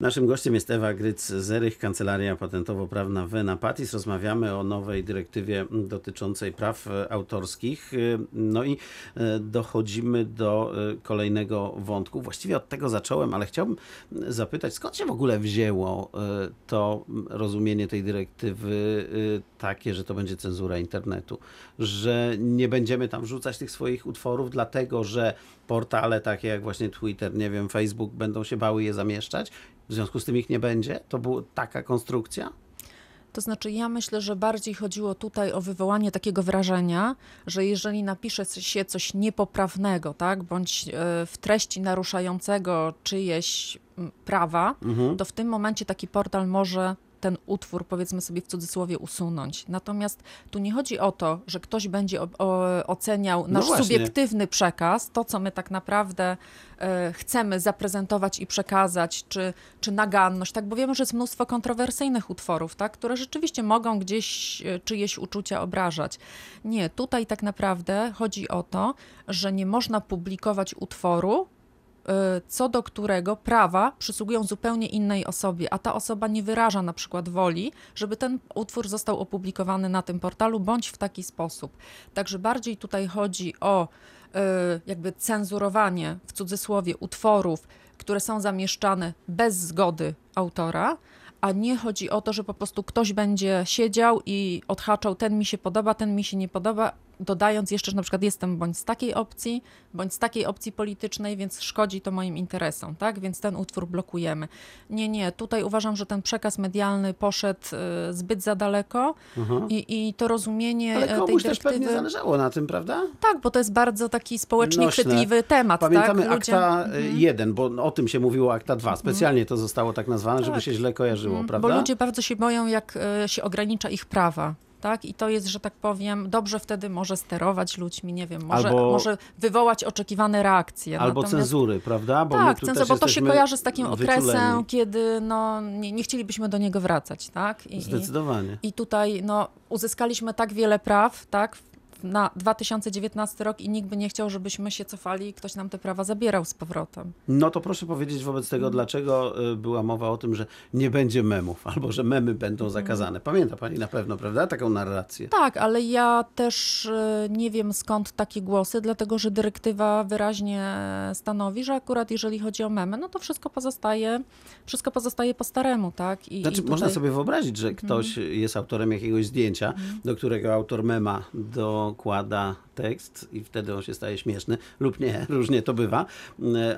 Naszym gościem jest Ewa Gryc-Zerych, Kancelaria Patentowo-Prawna Wena Patis. Rozmawiamy o nowej dyrektywie dotyczącej praw autorskich. No i dochodzimy do kolejnego wątku. Właściwie od tego zacząłem, ale chciałbym zapytać, skąd się w ogóle wzięło to rozumienie tej dyrektywy takie, że to będzie cenzura internetu, że nie będziemy tam wrzucać tych swoich utworów, dlatego że portale takie jak właśnie Twitter, nie wiem, Facebook będą się bały je zamieszczać. W związku z tym ich nie będzie? To była taka konstrukcja? To znaczy ja myślę, że bardziej chodziło tutaj o wywołanie takiego wrażenia, że jeżeli napisze się coś niepoprawnego, tak, bądź w treści naruszającego czyjeś prawa, to w tym momencie taki portal może ten utwór, powiedzmy sobie w cudzysłowie, usunąć. Natomiast tu nie chodzi o to, że ktoś będzie oceniał nasz subiektywny przekaz, to co my tak naprawdę chcemy zaprezentować i przekazać, czy naganność, tak? Bo wiemy, że jest mnóstwo kontrowersyjnych utworów, tak? Które rzeczywiście mogą gdzieś czyjeś uczucia obrażać. Nie, tutaj tak naprawdę chodzi o to, że nie można publikować utworu, co do którego prawa przysługują zupełnie innej osobie, a ta osoba nie wyraża na przykład woli, żeby ten utwór został opublikowany na tym portalu bądź w taki sposób. Także bardziej tutaj chodzi o jakby cenzurowanie, w cudzysłowie, utworów, które są zamieszczane bez zgody autora, a nie chodzi o to, że po prostu ktoś będzie siedział i odhaczał, ten mi się podoba, ten mi się nie podoba, dodając jeszcze, że na przykład jestem bądź z takiej opcji politycznej, więc szkodzi to moim interesom, tak? Więc ten utwór blokujemy. Nie, tutaj uważam, że ten przekaz medialny poszedł zbyt za daleko i to rozumienie tej dyrektywy... Ale komuś też pewnie zależało na tym, prawda? Tak, bo to jest bardzo taki społecznie chwytliwy temat. Pamiętamy tak? akta 1, bo o tym się mówiło akta 2. Specjalnie to zostało tak nazwane, żeby się źle kojarzyło, prawda? Bo ludzie bardzo się boją, jak się ogranicza ich prawa. Tak? I to jest, że tak powiem, dobrze wtedy może sterować ludźmi, nie wiem, może wywołać oczekiwane reakcje. Albo cenzury, prawda? Bo tak, bo to się kojarzy z takim okresem, kiedy nie chcielibyśmy do niego wracać. Tak? Zdecydowanie. I tutaj uzyskaliśmy tak wiele praw, tak? Na 2019 rok i nikt by nie chciał, żebyśmy się cofali i ktoś nam te prawa zabierał z powrotem. No to proszę powiedzieć wobec tego, dlaczego była mowa o tym, że nie będzie memów, albo że memy będą zakazane. Pamięta pani na pewno, prawda, taką narrację? Tak, ale ja też nie wiem skąd takie głosy, dlatego że dyrektywa wyraźnie stanowi, że akurat jeżeli chodzi o memy, no to wszystko pozostaje po staremu, tak? Można sobie wyobrazić, że ktoś jest autorem jakiegoś zdjęcia, do którego autor mema dokłada tekst i wtedy on się staje śmieszny lub nie, różnie to bywa,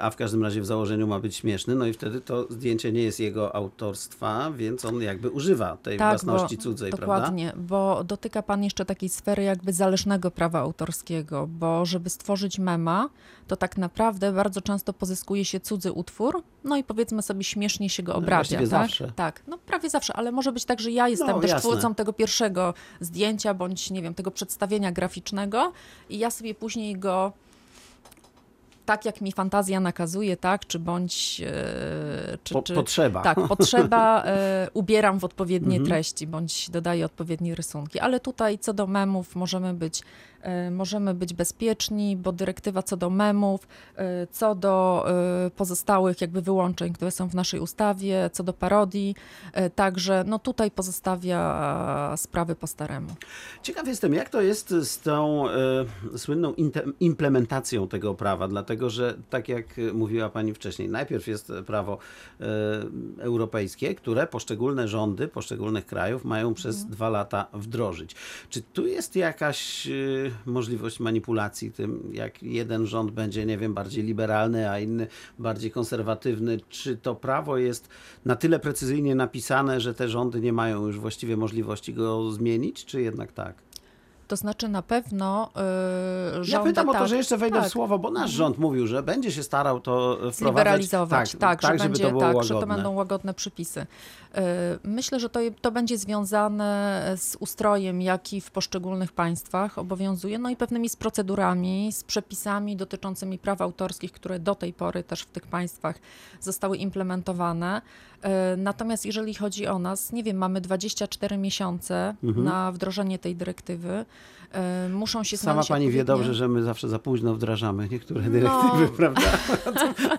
a w każdym razie w założeniu ma być śmieszny, no i wtedy to zdjęcie nie jest jego autorstwa, więc on jakby używa tej własności cudzej, dokładnie, prawda? Dokładnie, bo dotyka pan jeszcze takiej sfery jakby zależnego prawa autorskiego, bo żeby stworzyć mema, to tak naprawdę bardzo często pozyskuje się cudzy utwór, no i powiedzmy sobie śmiesznie się go obrabia, tak? Zawsze. Tak, prawie zawsze, ale może być tak, że ja jestem też twórcą tego pierwszego zdjęcia, bądź nie wiem, tego przedstawienia graficznego i ja sobie później go tak jak mi fantazja nakazuje, tak, czy bądź... potrzeba. Tak, potrzeba ubieram w odpowiednie treści, bądź dodaję odpowiednie rysunki. Ale tutaj co do memów możemy być bezpieczni, bo dyrektywa co do memów, co do pozostałych jakby wyłączeń, które są w naszej ustawie, co do parodii, także tutaj pozostawia sprawy po staremu. Ciekaw jestem, jak to jest z tą słynną implementacją tego prawa, dlatego że tak jak mówiła pani wcześniej, najpierw jest prawo europejskie, które poszczególne rządy poszczególnych krajów mają przez 2 lata wdrożyć. Czy tu jest jakaś możliwość manipulacji tym, jak jeden rząd będzie, nie wiem, bardziej liberalny, a inny bardziej konserwatywny? Czy to prawo jest na tyle precyzyjnie napisane, że te rządy nie mają już właściwie możliwości go zmienić, czy jednak tak? To znaczy na pewno rządy... Ja pytam o to, że jeszcze wejdę w słowo, bo nasz rząd mówił, że będzie się starał to zliberalizować, że to będą łagodne przepisy. Myślę, że to będzie związane z ustrojem, jaki w poszczególnych państwach obowiązuje, i pewnymi z procedurami, z przepisami dotyczącymi praw autorskich, które do tej pory też w tych państwach zostały implementowane. Natomiast jeżeli chodzi o nas, nie wiem, mamy 24 miesiące na wdrożenie tej dyrektywy. muszą się znaleźć. Sama pani wie dobrze, że my zawsze za późno wdrażamy niektóre dyrektywy, prawda?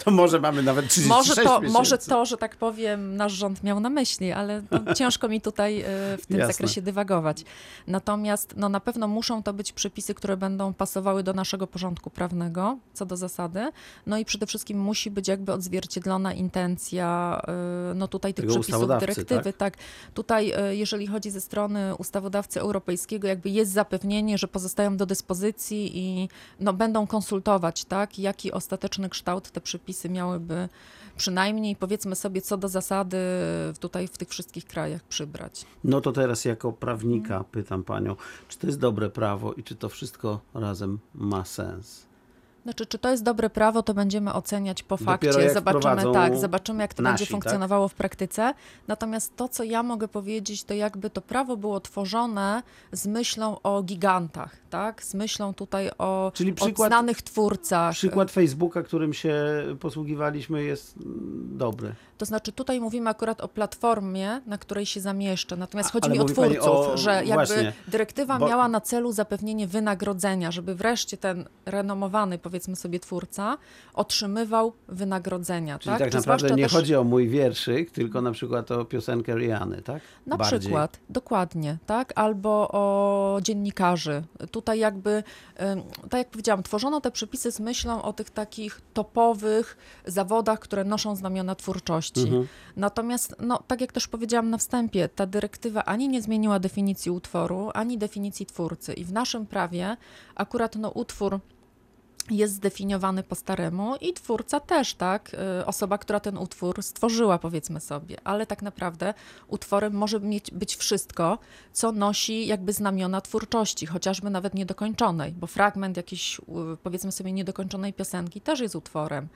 To może mamy nawet 36 miesięcy. Może to, że tak powiem, nasz rząd miał na myśli, ale ciężko mi tutaj w tym zakresie dywagować. Natomiast na pewno muszą to być przepisy, które będą pasowały do naszego porządku prawnego, co do zasady. No i przede wszystkim musi być jakby odzwierciedlona intencja tutaj tych przepisów dyrektywy. Tak? Tutaj jeżeli chodzi ze strony ustawodawcy europejskiego, jakby jest zapewnienie, że pozostają do dyspozycji i będą konsultować, tak, jaki ostateczny kształt te przepisy miałyby przynajmniej, powiedzmy sobie, co do zasady tutaj w tych wszystkich krajach przybrać. No to teraz jako prawnika pytam panią, czy to jest dobre prawo i czy to wszystko razem ma sens? Znaczy, czy to jest dobre prawo, to będziemy oceniać po fakcie, zobaczymy jak to będzie funkcjonowało w praktyce. Natomiast to, co ja mogę powiedzieć, to jakby to prawo było tworzone z myślą o gigantach, tak? Z myślą tutaj o znanych twórcach. Przykład Facebooka, którym się posługiwaliśmy, jest dobry. To znaczy tutaj mówimy akurat o platformie, na której się zamieszcza. Natomiast chodzi mi o twórców, że jakby dyrektywa miała na celu zapewnienie wynagrodzenia, żeby wreszcie ten renomowany, powiedzmy sobie, twórca otrzymywał wynagrodzenia. Czyli tak naprawdę nie chodzi o mój wierszyk, tylko na przykład o piosenkę Rihanny, tak? Na przykład, dokładnie, tak? Albo o dziennikarzy. Tutaj jakby, tak jak powiedziałam, tworzono te przepisy z myślą o tych takich topowych zawodach, które noszą znamiona twórczości. Mhm. Natomiast, tak jak też powiedziałam na wstępie, ta dyrektywa ani nie zmieniła definicji utworu, ani definicji twórcy. I w naszym prawie akurat utwór jest zdefiniowany po staremu i twórca też, tak? Osoba, która ten utwór stworzyła, powiedzmy sobie, ale tak naprawdę utworem może być wszystko, co nosi jakby znamiona twórczości, chociażby nawet niedokończonej, bo fragment jakiejś, powiedzmy sobie, niedokończonej piosenki też jest utworem.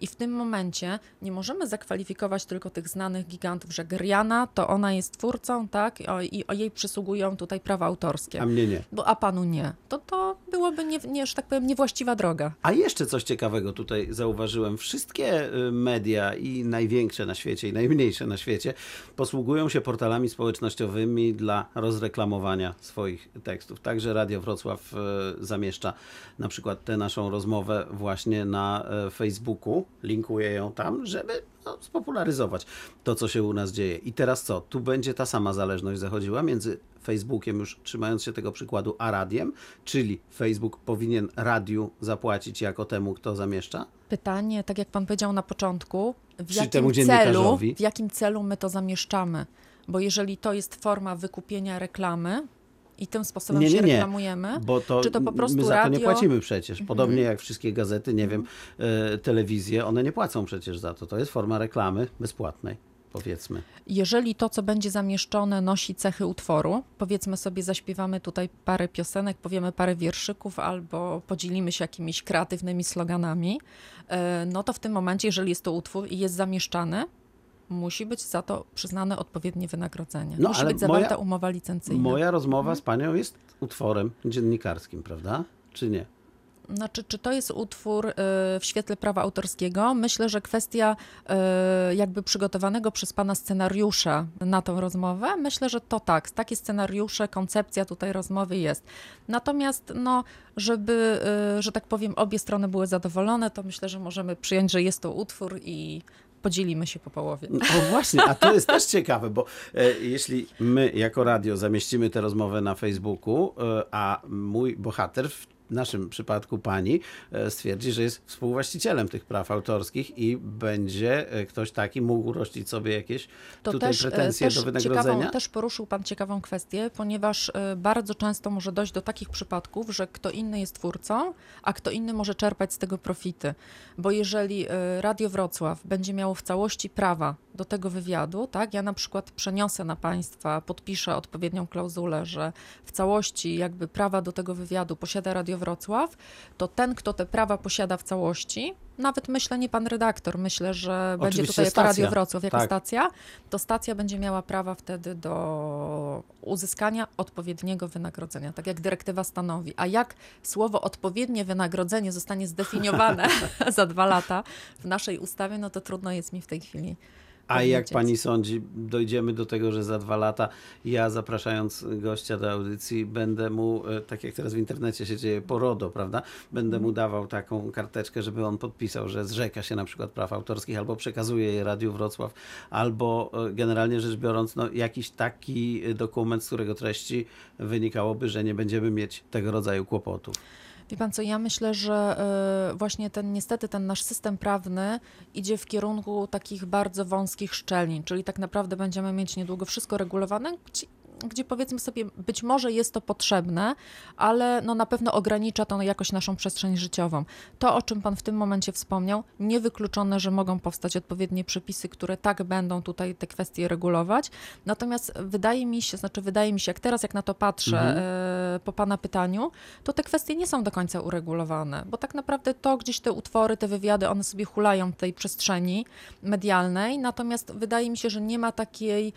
I w tym momencie nie możemy zakwalifikować tylko tych znanych gigantów, że Rihanna, to ona jest twórcą, tak? I o jej przysługują tutaj prawa autorskie. A mnie nie. A panu nie. To byłoby, że tak powiem, niewłaściwa droga. A jeszcze coś ciekawego tutaj zauważyłem. Wszystkie media, i największe na świecie, i najmniejsze na świecie, posługują się portalami społecznościowymi dla rozreklamowania swoich tekstów. Także Radio Wrocław zamieszcza na przykład tę naszą rozmowę właśnie na Facebooku. Linkuje ją tam, żeby spopularyzować to, co się u nas dzieje. I teraz co? Tu będzie ta sama zależność zachodziła między Facebookiem, już trzymając się tego przykładu, a radiem, czyli Facebook powinien radiu zapłacić jako temu, kto zamieszcza? Pytanie, tak jak pan powiedział na początku, w jakim celu my to zamieszczamy? Bo jeżeli to jest forma wykupienia reklamy i tym sposobem się reklamujemy, bo czy to po prostu my za radio... to nie płacimy przecież. Podobnie jak wszystkie gazety, telewizje, one nie płacą przecież za to. To jest forma reklamy bezpłatnej. Powiedzmy. Jeżeli to, co będzie zamieszczone, nosi cechy utworu, powiedzmy sobie, zaśpiewamy tutaj parę piosenek, powiemy parę wierszyków albo podzielimy się jakimiś kreatywnymi sloganami, to w tym momencie, jeżeli jest to utwór i jest zamieszczany, musi być za to przyznane odpowiednie wynagrodzenie. Musi być zawarta umowa licencyjna. Moja rozmowa z panią jest utworem dziennikarskim, prawda? Czy nie? Znaczy, czy to jest utwór w świetle prawa autorskiego? Myślę, że kwestia jakby przygotowanego przez pana scenariusza na tą rozmowę, myślę, że to tak. Takie scenariusze, koncepcja tutaj rozmowy jest. Natomiast, żeby, że tak powiem, obie strony były zadowolone, to myślę, że możemy przyjąć, że jest to utwór i podzielimy się po połowie. Właśnie, a to jest też ciekawe, bo jeśli my jako radio zamieścimy tę rozmowę na Facebooku, a mój bohater w naszym przypadku pani stwierdzi, że jest współwłaścicielem tych praw autorskich i będzie ktoś taki mógł rościć sobie jakieś pretensje do wynagrodzenia? Też poruszył pan ciekawą kwestię, ponieważ bardzo często może dojść do takich przypadków, że kto inny jest twórcą, a kto inny może czerpać z tego profity. Bo jeżeli Radio Wrocław będzie miało w całości prawa do tego wywiadu, tak, ja na przykład przeniosę na państwa, podpiszę odpowiednią klauzulę, że w całości jakby prawa do tego wywiadu posiada Radio Wrocław, to ten, kto te prawa posiada w całości, nawet myślę, nie pan redaktor, myślę, że będzie tutaj jako Radio Wrocław, jako stacja, to stacja będzie miała prawa wtedy do uzyskania odpowiedniego wynagrodzenia, tak jak dyrektywa stanowi. A jak słowo odpowiednie wynagrodzenie zostanie zdefiniowane za 2 lata w naszej ustawie, to trudno jest mi w tej chwili A jak powiedzieć. Pani sądzi, dojdziemy do tego, że za 2 lata ja, zapraszając gościa do audycji, będę mu, tak jak teraz w internecie się dzieje, porodo, prawda? Będę mu dawał taką karteczkę, żeby on podpisał, że zrzeka się na przykład praw autorskich, albo przekazuje je Radiu Wrocław, albo generalnie rzecz biorąc, no, jakiś taki dokument, z którego treści wynikałoby, że nie będziemy mieć tego rodzaju kłopotów. Wie pan co, ja myślę, że właśnie niestety ten nasz system prawny idzie w kierunku takich bardzo wąskich szczelin, czyli tak naprawdę będziemy mieć niedługo wszystko regulowane, gdzie powiedzmy sobie, być może jest to potrzebne, ale no na pewno ogranicza to jakoś naszą przestrzeń życiową. To, o czym pan w tym momencie wspomniał, niewykluczone, że mogą powstać odpowiednie przepisy, które tak będą tutaj te kwestie regulować. Natomiast wydaje mi się, jak teraz na to patrzę po pana pytaniu, to te kwestie nie są do końca uregulowane, bo tak naprawdę to gdzieś te utwory, te wywiady, one sobie hulają w tej przestrzeni medialnej, natomiast wydaje mi się, że nie ma takiej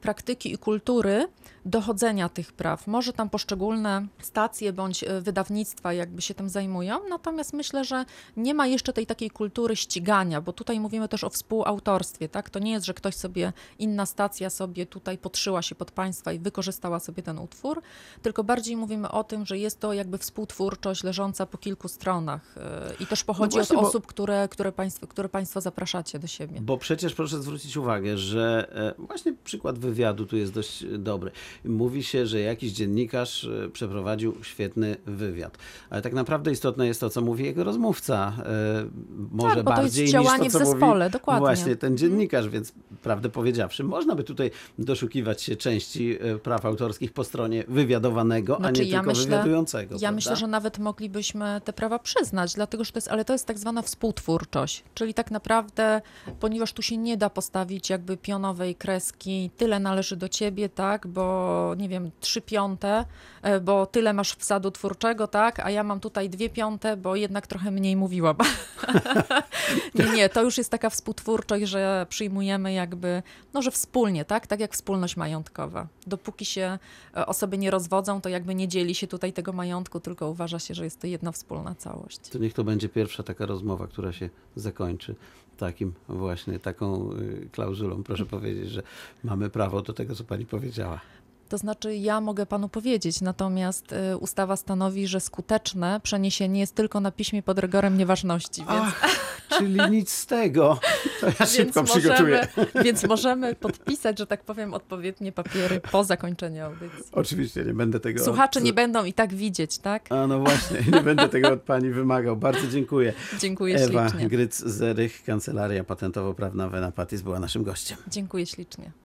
praktyki i kultury dochodzenia tych praw. Może tam poszczególne stacje bądź wydawnictwa jakby się tym zajmują, natomiast myślę, że nie ma jeszcze tej takiej kultury ścigania, bo tutaj mówimy też o współautorstwie, tak? To nie jest, że ktoś sobie, inna stacja sobie tutaj podszyła się pod państwa i wykorzystała sobie ten utwór, tylko bardziej mówimy o tym, że jest to jakby współtwórczość leżąca po kilku stronach i też pochodzi no właśnie, od osób, które państwo zapraszacie do siebie. Bo przecież proszę zwrócić uwagę, że właśnie przykład wywiadu tu jest dość dobry. Mówi się, że jakiś dziennikarz przeprowadził świetny wywiad. Ale tak naprawdę istotne jest to, co mówi jego rozmówca. Może tak, bo bardziej to jest działanie niż to, co w zespole, mówi dokładnie. Właśnie ten dziennikarz, więc prawdę powiedziawszy, można by tutaj doszukiwać się części praw autorskich po stronie wywiadowanego, a nie tylko wywiadującego. Ja myślę, że nawet moglibyśmy te prawa przyznać, dlatego że to jest tak zwana współtwórczość. Czyli tak naprawdę, ponieważ tu się nie da postawić jakby pionowej kreski, tyle należy do ciebie, tak, bo nie wiem, 3/5, bo tyle masz wsadu twórczego, tak, a ja mam tutaj 2/5, bo jednak trochę mniej mówiłam. nie, to już jest taka współtwórczość, że przyjmujemy jakby, no, że wspólnie, tak jak wspólność majątkowa. Dopóki się osoby nie rozwodzą, to jakby nie dzieli się tutaj tego majątku, tylko uważa się, że jest to jedna wspólna całość. To niech to będzie pierwsza taka rozmowa, która się zakończy taką klauzulą. Proszę powiedzieć, że mamy prawo do tego, co pani powiedziała. To znaczy ja mogę panu powiedzieć, natomiast ustawa stanowi, że skuteczne przeniesienie jest tylko na piśmie pod rygorem nieważności. Więc... czyli nic z tego. To ja szybko przygotuję. Więc możemy podpisać, że tak powiem, odpowiednie papiery po zakończeniu audycji. Oczywiście, nie będę tego... Słuchacze nie będą i tak widzieć, tak? A no właśnie, nie będę tego od pani wymagał. Bardzo dziękuję. Dziękuję Ewa ślicznie. Ewa Gryc-Zerych, Kancelaria Patentowo-Prawna Wena Patis była naszym gościem. Dziękuję ślicznie.